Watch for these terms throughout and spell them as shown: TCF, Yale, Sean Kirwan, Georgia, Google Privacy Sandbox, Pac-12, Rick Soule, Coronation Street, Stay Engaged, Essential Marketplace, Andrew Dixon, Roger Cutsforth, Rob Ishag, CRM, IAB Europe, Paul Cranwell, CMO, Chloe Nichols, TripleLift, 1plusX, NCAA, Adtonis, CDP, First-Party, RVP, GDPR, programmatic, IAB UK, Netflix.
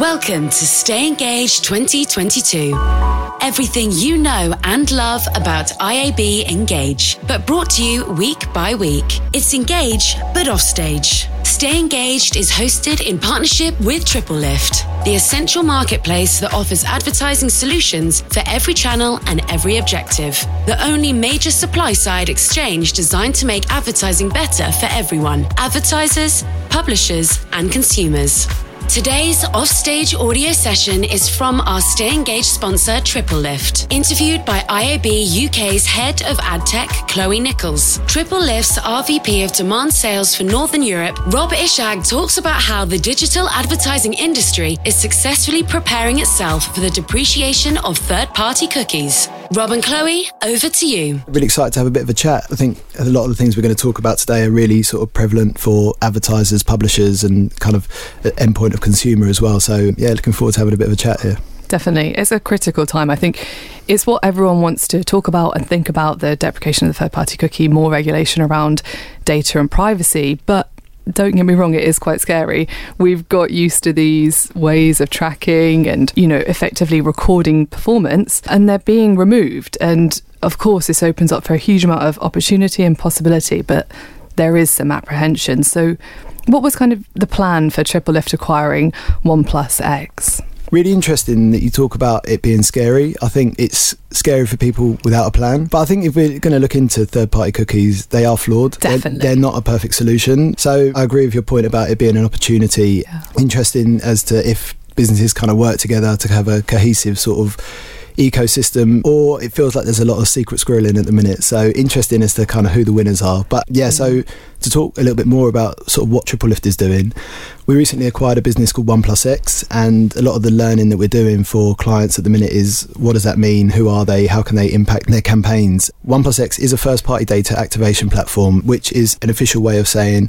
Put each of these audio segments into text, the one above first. Welcome to Stay Engaged 2022. Everything you know and love about IAB Engage, but brought to you week by week. It's Engage, but offstage. Stay Engaged is hosted in partnership with TripleLift, the essential marketplace that offers advertising solutions for every channel and every objective. The only major supply-side exchange designed to make advertising better for everyone, advertisers, publishers, and consumers. Today's offstage audio session is from our Stay Engaged sponsor, TripleLift, interviewed by IAB UK's head of ad tech, Chloe Nichols. TripleLift's RVP of demand sales for Northern Europe, Rob Ishag, talks about how the digital advertising industry is successfully preparing itself for the depreciation of third-party cookies. Rob and Chloe, over to you. Really excited to have a bit of a chat. I think a lot of the things we're going to talk about today are really sort of prevalent for advertisers, publishers, and kind of endpoint of consumer as well. So yeah, looking forward to having a bit of a chat here. Definitely. It's a critical time. I think it's what everyone wants to talk about and think about, the deprecation of the third-party cookie, more regulation around data and privacy. But don't get me wrong, it is quite scary. We've got used to these ways of tracking and, you know, effectively recording performance, and they're being removed. And of course, this opens up for a huge amount of opportunity and possibility, but there is some apprehension. So what was kind of the plan for TripleLift acquiring 1plusX? Really interesting that you talk about it being scary. I think it's scary for people without a plan. But I think if we're going to look into third-party cookies, they are flawed. Definitely. They're not a perfect solution. So I agree with your point about it being an opportunity. Yeah. Interesting as to if businesses kind of work together to have a cohesive sort of ecosystem, or it feels like there's a lot of secret squirreling at the minute. So interesting as to kind of who the winners are. But yeah, So to talk a little bit more about sort of what TripleLift is doing, we recently acquired a business called 1plusX, and a lot of the learning that we're doing for clients at the minute is, what does that mean? Who are they? How can they impact their campaigns? 1plusX is a first-party data activation platform, which is an official way of saying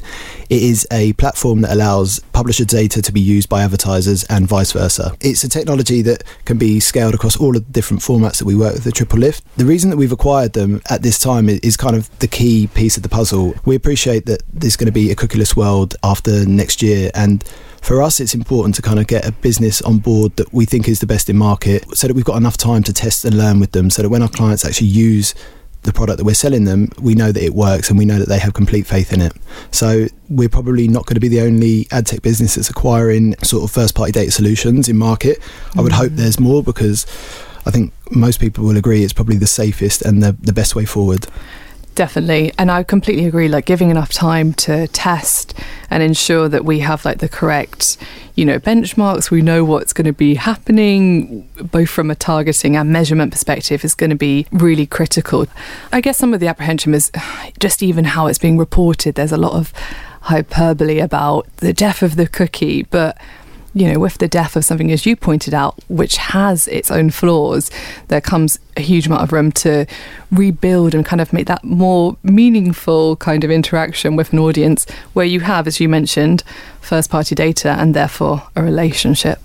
it is a platform that allows publisher data to be used by advertisers and vice versa. It's a technology that can be scaled across all of the different formats that we work with at TripleLift. The reason that we've acquired them at this time is kind of the key piece of the puzzle. We appreciate that there's going to be a cookieless world after next year, and for us, it's important to kind of get a business on board that we think is the best in market, so that we've got enough time to test and learn with them, so that when our clients actually use the product that we're selling them, we know that it works and we know that they have complete faith in it. So we're probably not going to be the only ad tech business that's acquiring sort of first-party data solutions in market. Mm-hmm. I would hope there's more, because I think most people will agree it's probably the safest and the best way forward. Definitely. And I completely agree, like giving enough time to test and ensure that we have like the correct, you know, benchmarks. We know what's going to be happening, both from a targeting and measurement perspective, is going to be really critical. I guess some of the apprehension is just even how it's being reported. There's a lot of hyperbole about the death of the cookie, but you know, with the death of something, as you pointed out, which has its own flaws, there comes a huge amount of room to rebuild and kind of make that more meaningful kind of interaction with an audience where you have, as you mentioned, first-party data and therefore a relationship.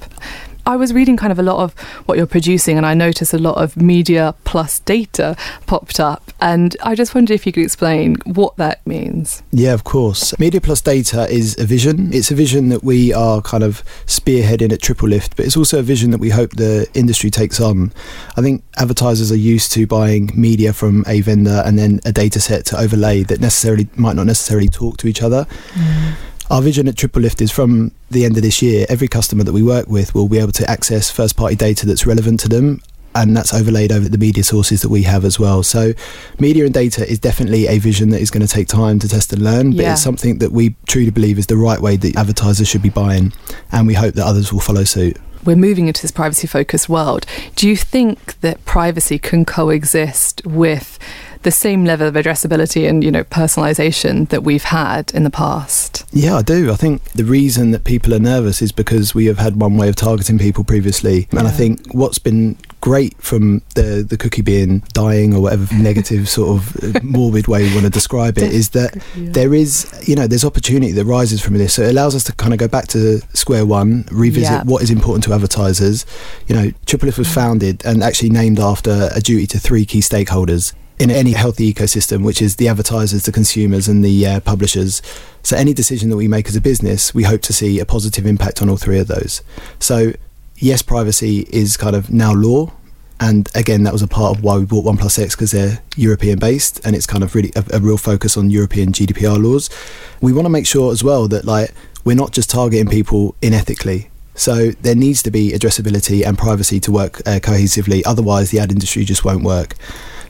I was reading kind of a lot of what you're producing, and I noticed a lot of media plus data popped up, and I just wondered if you could explain what that means. Yeah, of course. Media plus data is a vision. It's a vision that we are kind of spearheading at TripleLift, but it's also a vision that we hope the industry takes on. I think advertisers are used to buying media from a vendor and then a data set to overlay that might not necessarily talk to each other. Mm. Our vision at TripleLift is, from the end of this year, every customer that we work with will be able to access first-party data that's relevant to them, and that's overlaid over the media sources that we have as well. So media and data is definitely a vision that is going to take time to test and learn, but It's something that we truly believe is the right way that advertisers should be buying, and we hope that others will follow suit. We're moving into this privacy-focused world. Do you think that privacy can coexist with the same level of addressability and, you know, personalisation that we've had in the past? Yeah, I do. I think the reason that people are nervous is because we have had one way of targeting people previously. Yeah. And I think what's been great from the cookie being dying, or whatever negative sort of morbid way you want to describe it, is that there is, you know, there's opportunity that rises from this. So it allows us to kind of go back to square one, revisit what is important to advertisers. You know, TripleLift was founded and actually named after a duty to three key stakeholders. in any healthy ecosystem, which is the advertisers, the consumers and the publishers. So any decision that we make as a business, we hope to see a positive impact on all three of those. So yes, privacy is kind of now law. And again, that was a part of why we bought 1plusX, because they're European based and it's kind of really a real focus on European GDPR laws. We want to make sure as well that like we're not just targeting people unethically. So there needs to be addressability and privacy to work cohesively. Otherwise, the ad industry just won't work.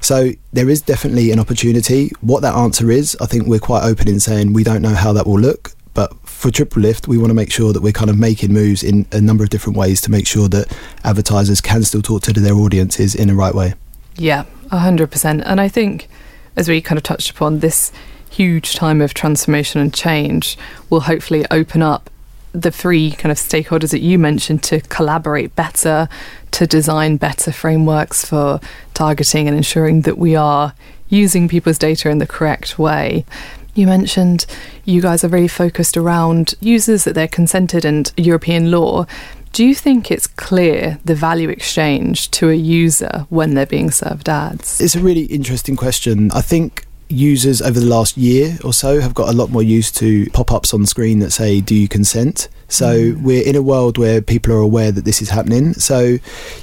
So there is definitely an opportunity. What that answer is, I think we're quite open in saying we don't know how that will look. But for TripleLift, we want to make sure that we're kind of making moves in a number of different ways to make sure that advertisers can still talk to their audiences in the right way. Yeah, 100%. And I think, as we kind of touched upon, this huge time of transformation and change will hopefully open up the three kind of stakeholders that you mentioned to collaborate better, to design better frameworks for targeting and ensuring that we are using people's data in the correct way. You mentioned you guys are really focused around users, that they're consented, and European law. Do you think it's clear the value exchange to a user when they're being served ads? It's a really interesting question. I think users over the last year or so have got a lot more used to pop-ups on screen that say, do you consent? So we're in a world where people are aware that this is happening. So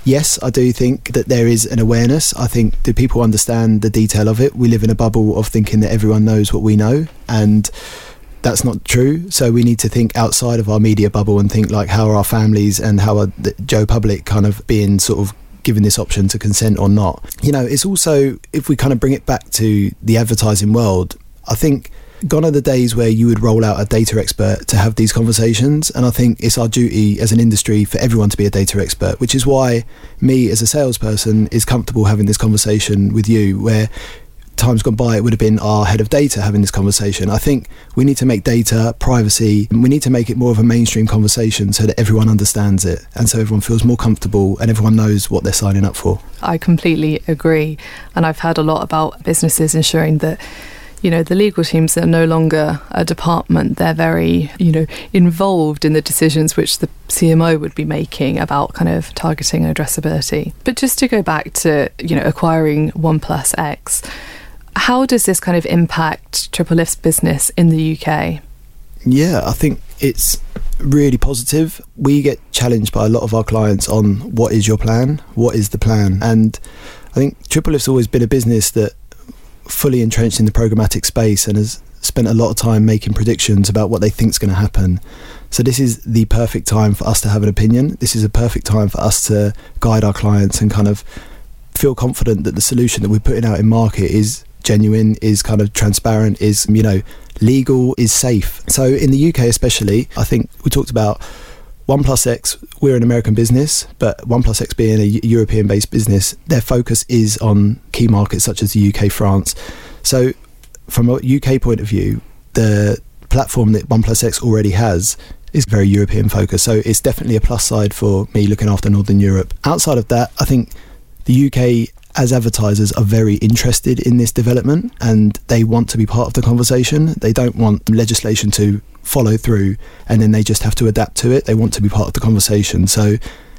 yes, I do think that there is an awareness. I think, do people understand the detail of it? We live in a bubble of thinking that everyone knows what we know, and that's not true. So we need to think outside of our media bubble and think like, how are our families and how are the Joe Public kind of being sort of given this option to consent or not? You know, it's also, if we kind of bring it back to the advertising world, I think gone are the days where you would roll out a data expert to have these conversations, and I think it's our duty as an industry for everyone to be a data expert, which is why me as a salesperson is comfortable having this conversation with you, where times gone by it would have been our head of data having this conversation. I think we need to make data, privacy, and we need to make it more of a mainstream conversation so that everyone understands it, and so everyone feels more comfortable and everyone knows what they're signing up for. I completely agree, and I've heard a lot about businesses ensuring that, you know, the legal teams are no longer a department. They're very, you know, involved in the decisions which the CMO would be making about kind of targeting and addressability. But just to go back to, you know, acquiring 1plusX, how does this kind of impact TripleLift's business in the UK? Yeah, I think it's really positive. We get challenged by a lot of our clients on what is your plan? What is the plan? And I think TripleLift's always been a business that fully entrenched in the programmatic space and has spent a lot of time making predictions about what they think is going to happen. So this is the perfect time for us to have an opinion. This is a perfect time for us to guide our clients and kind of feel confident that the solution that we're putting out in market is genuine, is kind of transparent, is, you know, legal, is safe. So in the UK especially, I think we talked about 1plusX, we're an American business, but 1plusX being a European-based business, their focus is on key markets such as the UK, France. So from a UK point of view, the platform that 1plusX already has is very European-focused. So it's definitely a plus side for me looking after Northern Europe. Outside of that, I think the UK as advertisers are very interested in this development and they want to be part of the conversation. They don't want legislation to follow through and then they just have to adapt to it. They want to be part of the conversation. So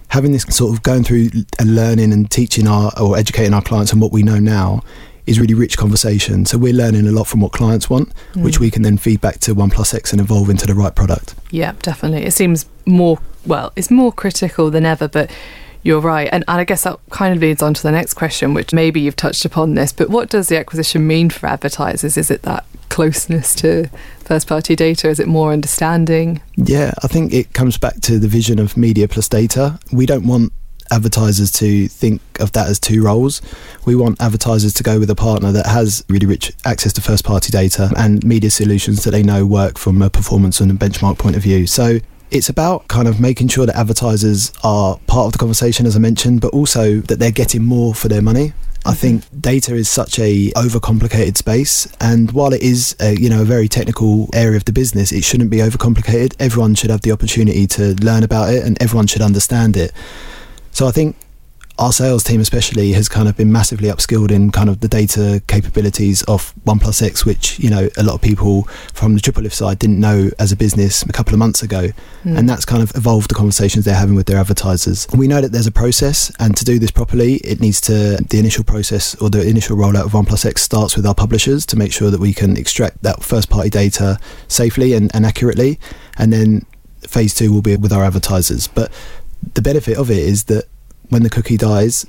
having this sort of going through and learning and teaching or educating our clients on what we know now is really rich conversation. So we're learning a lot from what clients want, which we can then feed back to 1plusX and evolve into the right product. Yeah, definitely. It seems more, well, it's more critical than ever, but you're right. And I guess that kind of leads on to the next question, which maybe you've touched upon this, but what does the acquisition mean for advertisers? Is it that closeness to first-party data? Is it more understanding? Yeah, I think it comes back to the vision of media plus data. We don't want advertisers to think of that as two roles. We want advertisers to go with a partner that has really rich access to first-party data and media solutions that they know work from a performance and a benchmark point of view. So it's about kind of making sure that advertisers are part of the conversation, as I mentioned, but also that they're getting more for their money. I think data is such a overcomplicated space, and while it is a very technical area of the business, it shouldn't be overcomplicated. Everyone should have the opportunity to learn about it and everyone should understand it. So I think our sales team especially has kind of been massively upskilled in kind of the data capabilities of 1plusX, which, you know, a lot of people from the TripleLift side didn't know as a business a couple of months ago. And that's kind of evolved the conversations they're having with their advertisers. We know that there's a process, and to do this properly, it needs to, the initial process or the initial rollout of 1plusX starts with our publishers to make sure that we can extract that first party data safely and accurately. And then phase two will be with our advertisers. But the benefit of it is that when the cookie dies,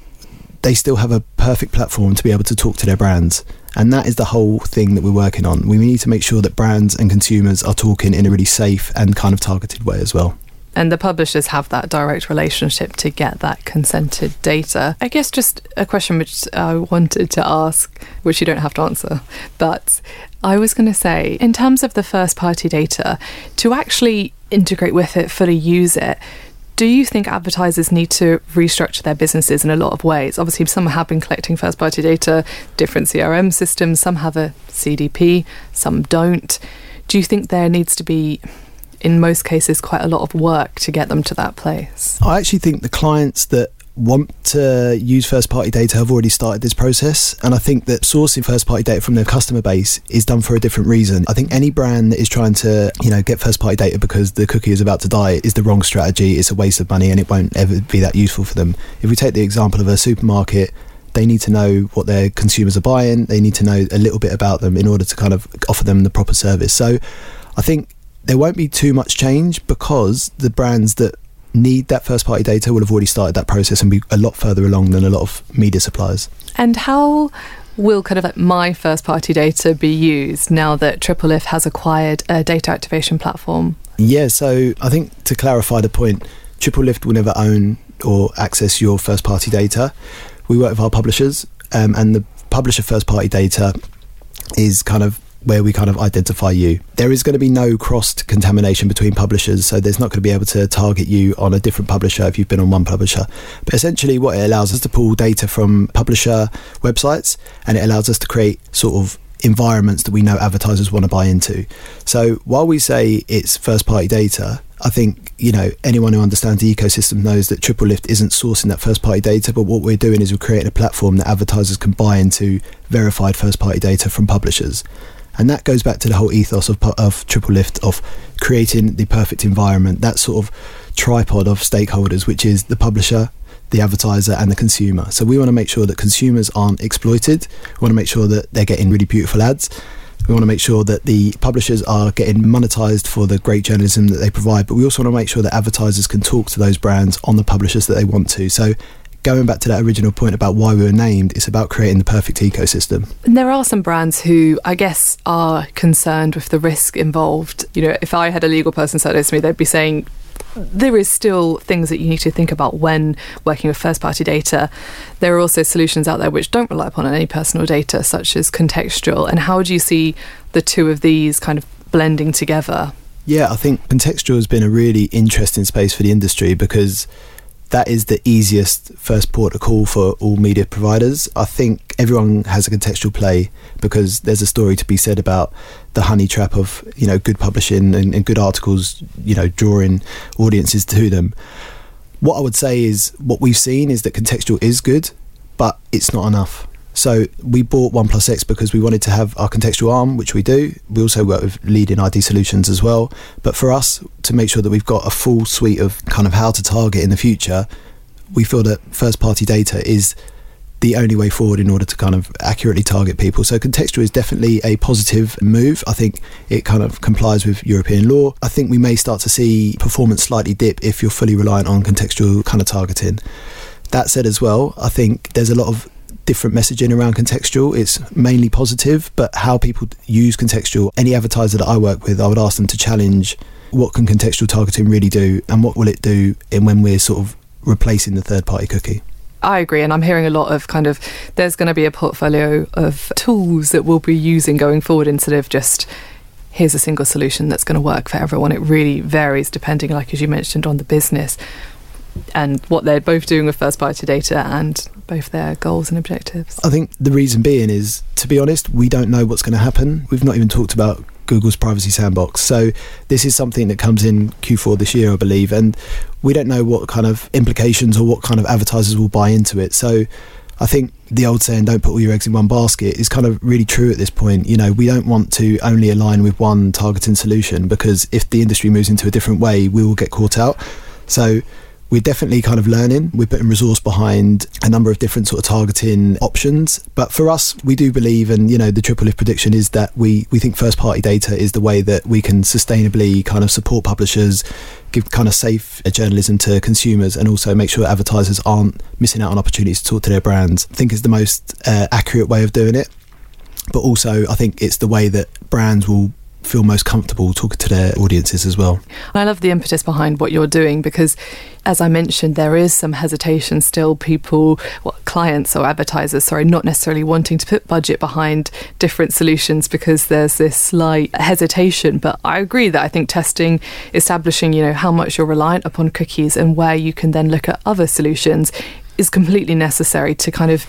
they still have a perfect platform to be able to talk to their brands. And that is the whole thing that we're working on. We need to make sure that brands and consumers are talking in a really safe and kind of targeted way as well. And the publishers have that direct relationship to get that consented data. I guess just a question which I wanted to ask, which you don't have to answer, but I was going to say, in terms of the first party data, to actually integrate with it, fully use it, do you think advertisers need to restructure their businesses in a lot of ways? Obviously, some have been collecting first-party data, different CRM systems, some have a CDP, some don't. Do you think there needs to be, in most cases, quite a lot of work to get them to that place? I actually think the clients that want to use first-party data have already started this process, and I think that sourcing first-party data from their customer base is done for a different reason. I think any brand that is trying to, you know, get first-party data because the cookie is about to die is the wrong strategy. It's a waste of money and it won't ever be that useful for them. If we take the example of a supermarket, they need to know what their consumers are buying. They need to know a little bit about them in order to kind of offer them the proper service. So I think there won't be too much change because the brands that need that first party data will have already started that process and be a lot further along than a lot of media suppliers. And how will kind of like my first party data be used now that TripleLift has acquired a data activation platform? Yeah, so I think to clarify the point, TripleLift will never own or access your first party data. We work with our publishers, and the publisher first party data is kind of where we kind of identify you. There is going to be no cross-contamination between publishers, so there's not going to be able to target you on a different publisher if you've been on one publisher. But essentially what it allows us to pull data from publisher websites, and it allows us to create sort of environments that we know advertisers want to buy into. So while we say it's first-party data, I think, you know, anyone who understands the ecosystem knows that TripleLift isn't sourcing that first-party data, but what we're doing is we're creating a platform that advertisers can buy into verified first-party data from publishers. And that goes back to the whole ethos of TripleLift, of creating the perfect environment, that sort of tripod of stakeholders, which is the publisher, the advertiser and the consumer. So we want to make sure that consumers aren't exploited. We want to make sure that they're getting really beautiful ads. We want to make sure that the publishers are getting monetized for the great journalism that they provide. But we also want to make sure that advertisers can talk to those brands on the publishers that they want to. So going back to that original point about why we were named, it's about creating the perfect ecosystem. And there are some brands who, I guess, are concerned with the risk involved. You know, if I had a legal person say this to me, they'd be saying there is still things that you need to think about when working with first-party data. There are also solutions out there which don't rely upon any personal data, such as contextual. And how do you see the two of these kind of blending together? Yeah, I think contextual has been a really interesting space for the industry because that is the easiest first port of call for all media providers. I think everyone has a contextual play because there's a story to be said about the honey trap of, you know, good publishing and good articles, you know, drawing audiences to them. What I would say is what we've seen is that contextual is good, but it's not enough. So we bought 1plusX because we wanted to have our contextual arm, which we do. We also work with leading ID solutions as well. But for us, to make sure that we've got a full suite of kind of how to target in the future, we feel that first-party data is the only way forward in order to kind of accurately target people. So contextual is definitely a positive move. I think it kind of complies with European law. I think we may start to see performance slightly dip if you're fully reliant on contextual kind of targeting. That said as well, I think there's a lot of different messaging around contextual. It's mainly positive, but how people use contextual, any advertiser that I work with, I would ask them to challenge what can contextual targeting really do and what will it do in when we're sort of replacing the third party cookie. I agree, and I'm hearing a lot of kind of there's going to be a portfolio of tools that we'll be using going forward instead of just here's a single solution that's going to work for everyone. It really varies depending, like as you mentioned, on the business and what they're both doing with first party data and both their goals and objectives. I think the reason being is, to be honest, we don't know what's going to happen. We've not even talked about Google's Privacy Sandbox. So this is something that comes in Q4 this year, I believe, and we don't know what kind of implications or what kind of advertisers will buy into it. So I think the old saying, don't put all your eggs in one basket, is kind of really true at this point. You know, we don't want to only align with one targeting solution, because if the industry moves into a different way, we will get caught out. So we're definitely kind of learning. We're putting resource behind a number of different sort of targeting options. But for us, we do believe, and, you know, the TripleLift prediction is that we think first-party data is the way that we can sustainably kind of support publishers, give kind of safe journalism to consumers, and also make sure advertisers aren't missing out on opportunities to talk to their brands. I think is the most accurate way of doing it. But also, I think it's the way that brands will feel most comfortable talking to their audiences as well. I love the impetus behind what you're doing, because as I mentioned, there is some hesitation still, clients or advertisers, not necessarily wanting to put budget behind different solutions because there's this slight hesitation. But I agree that I think testing, establishing, you know, how much you're reliant upon cookies and where you can then look at other solutions is completely necessary to kind of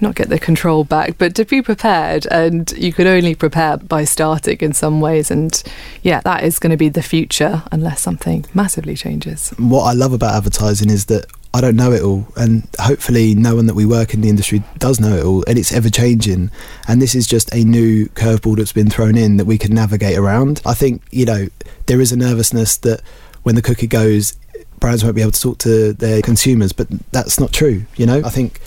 not get the control back, but to be prepared. And you can only prepare by starting in some ways, and yeah, that is going to be the future unless something massively changes. What I love about advertising is that I don't know it all, and hopefully no one that we work in the industry does know it all, and it's ever changing, and this is just a new curveball that's been thrown in that we can navigate around. I think, you know, there is a nervousness that when the cookie goes, brands won't be able to talk to their consumers, but that's not true. You know, I think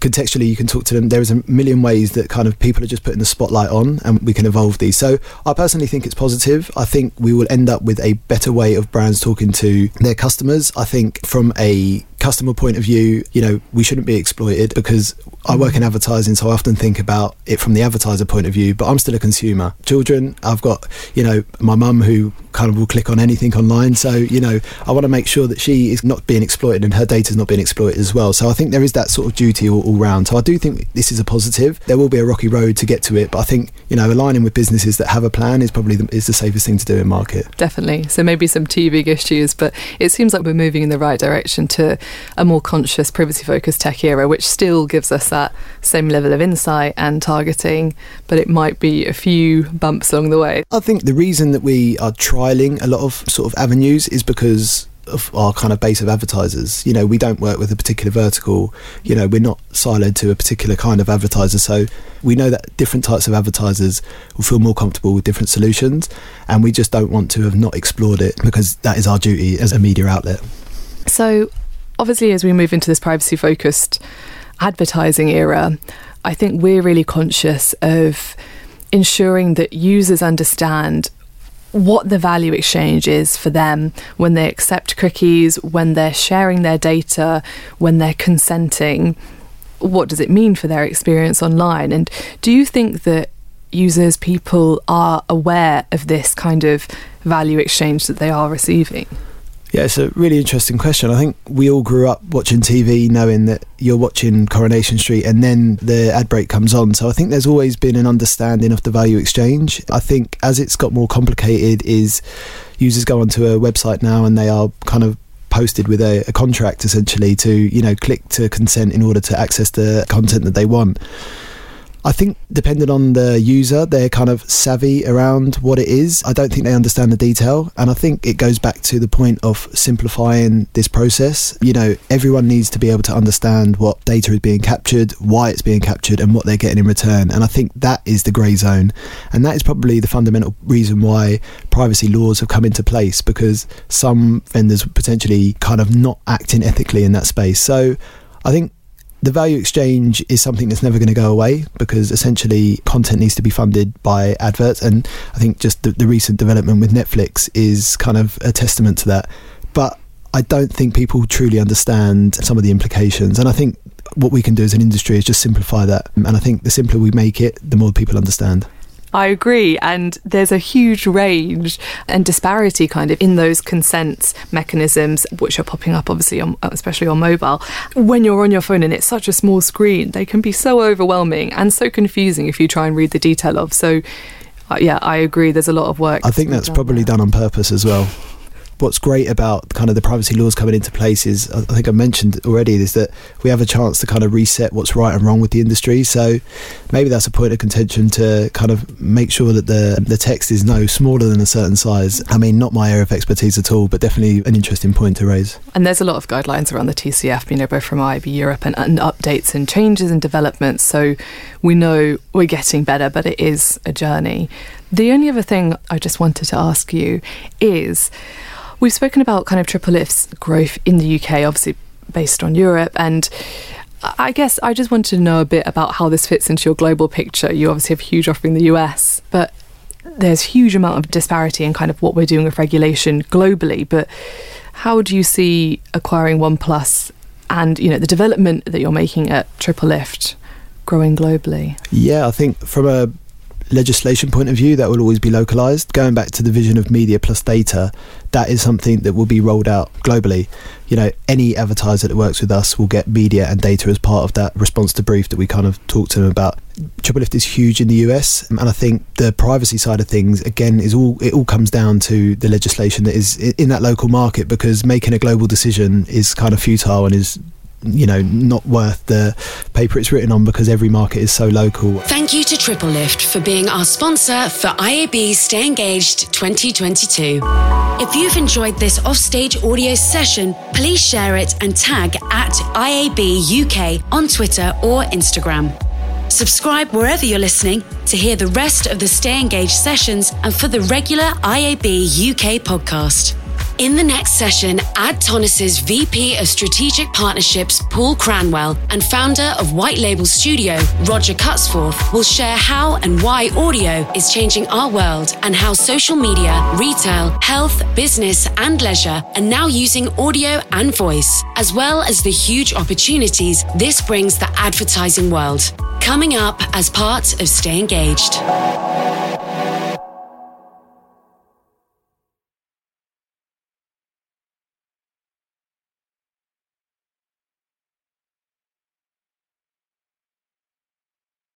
contextually you can talk to them. There is a million ways that kind of people are just putting the spotlight on, and we can evolve these. So I personally think it's positive. I think we will end up with a better way of brands talking to their customers. I think from a customer point of view, you know, we shouldn't be exploited, because I work in advertising, so I often think about it from the advertiser point of view, but I'm still a consumer. Children, I've got, you know, my mum who kind of will click on anything online, so, you know, I want to make sure that she is not being exploited and her data is not being exploited as well. So I think there is that sort of duty all round. So I do think this is a positive. There will be a rocky road to get to it, but I think, you know, aligning with businesses that have a plan is probably the safest thing to do in market. Definitely. So maybe some teething issues, but it seems like we're moving in the right direction to a more conscious, privacy-focused tech era, which still gives us that same level of insight and targeting, but it might be a few bumps along the way. I think the reason that we are trialling a lot of sort of avenues is because of our kind of base of advertisers. You know, we don't work with a particular vertical. You know, we're not siloed to a particular kind of advertiser, so we know that different types of advertisers will feel more comfortable with different solutions, and we just don't want to have not explored it, because that is our duty as a media outlet. So obviously, as we move into this privacy-focused advertising era, I think we're really conscious of ensuring that users understand what the value exchange is for them when they accept cookies, when they're sharing their data, when they're consenting. What does it mean for their experience online? And do you think that users, people, are aware of this kind of value exchange that they are receiving? Yeah, it's a really interesting question. I think we all grew up watching TV knowing that you're watching Coronation Street and then the ad break comes on. So I think there's always been an understanding of the value exchange. I think as it's got more complicated is users go onto a website now and they are kind of posted with a contract essentially to, you know, click to consent in order to access the content that they want. I think depending on the user, they're kind of savvy around what it is. I don't think they understand the detail. And I think it goes back to the point of simplifying this process. You know, everyone needs to be able to understand what data is being captured, why it's being captured, and what they're getting in return. And I think that is the grey zone. And that is probably the fundamental reason why privacy laws have come into place, because some vendors potentially kind of not acting ethically in that space. So I think the value exchange is something that's never going to go away, because essentially content needs to be funded by adverts, and I think just the recent development with Netflix is kind of a testament to that. But I don't think people truly understand some of the implications, and I think what we can do as an industry is just simplify that, and I think the simpler we make it, the more people understand. I agree, and there's a huge range and disparity kind of in those consent mechanisms which are popping up obviously especially on mobile. When you're on your phone and it's such a small screen, they can be so overwhelming and so confusing if you try and read the detail of. So yeah, I agree, there's a lot of work. I think that's probably done on purpose as well. what's great about kind of the privacy laws coming into place is, I think I mentioned already, is that we have a chance to kind of reset what's right and wrong with the industry. So maybe that's a point of contention to kind of make sure that the text is no smaller than a certain size. I mean, not my area of expertise at all, but definitely an interesting point to raise. And there's a lot of guidelines around the TCF, you know, both from IAB Europe and updates and changes and developments. So we know we're getting better, but it is a journey. The only other thing I just wanted to ask you is, we've spoken about kind of TripleLift's growth in the UK, obviously based on Europe, and I guess I just wanted to know a bit about how this fits into your global picture. You obviously have a huge offering in the US, but there's a huge amount of disparity in kind of what we're doing with regulation globally. But how do you see acquiring 1plus and, you know, the development that you're making at TripleLift growing globally? Yeah, I think from a legislation point of view, that will always be localized. Going back to the vision of media plus data, that is something that will be rolled out globally. You know, any advertiser that works with us will get media and data as part of that response to brief that we kind of talked to them about. TripleLift is huge in the US, and I think the privacy side of things, again, is all comes down to the legislation that is in that local market, because making a global decision is kind of futile and is, you know, not worth the paper it's written on, because every market is so local. Thank you to TripleLift for being our sponsor for IAB Stay Engaged 2022. If you've enjoyed this offstage audio session, please share it and tag at IAB UK on Twitter or Instagram. Subscribe wherever you're listening to hear the rest of the Stay Engaged sessions and for the regular IAB UK podcast. In the next session, Adtonis' VP of Strategic Partnerships, Paul Cranwell, and founder of White Label Studio, Roger Cutsforth, will share how and why audio is changing our world and how social media, retail, health, business, and leisure are now using audio and voice, as well as the huge opportunities this brings the advertising world. Coming up as part of Stay Engaged.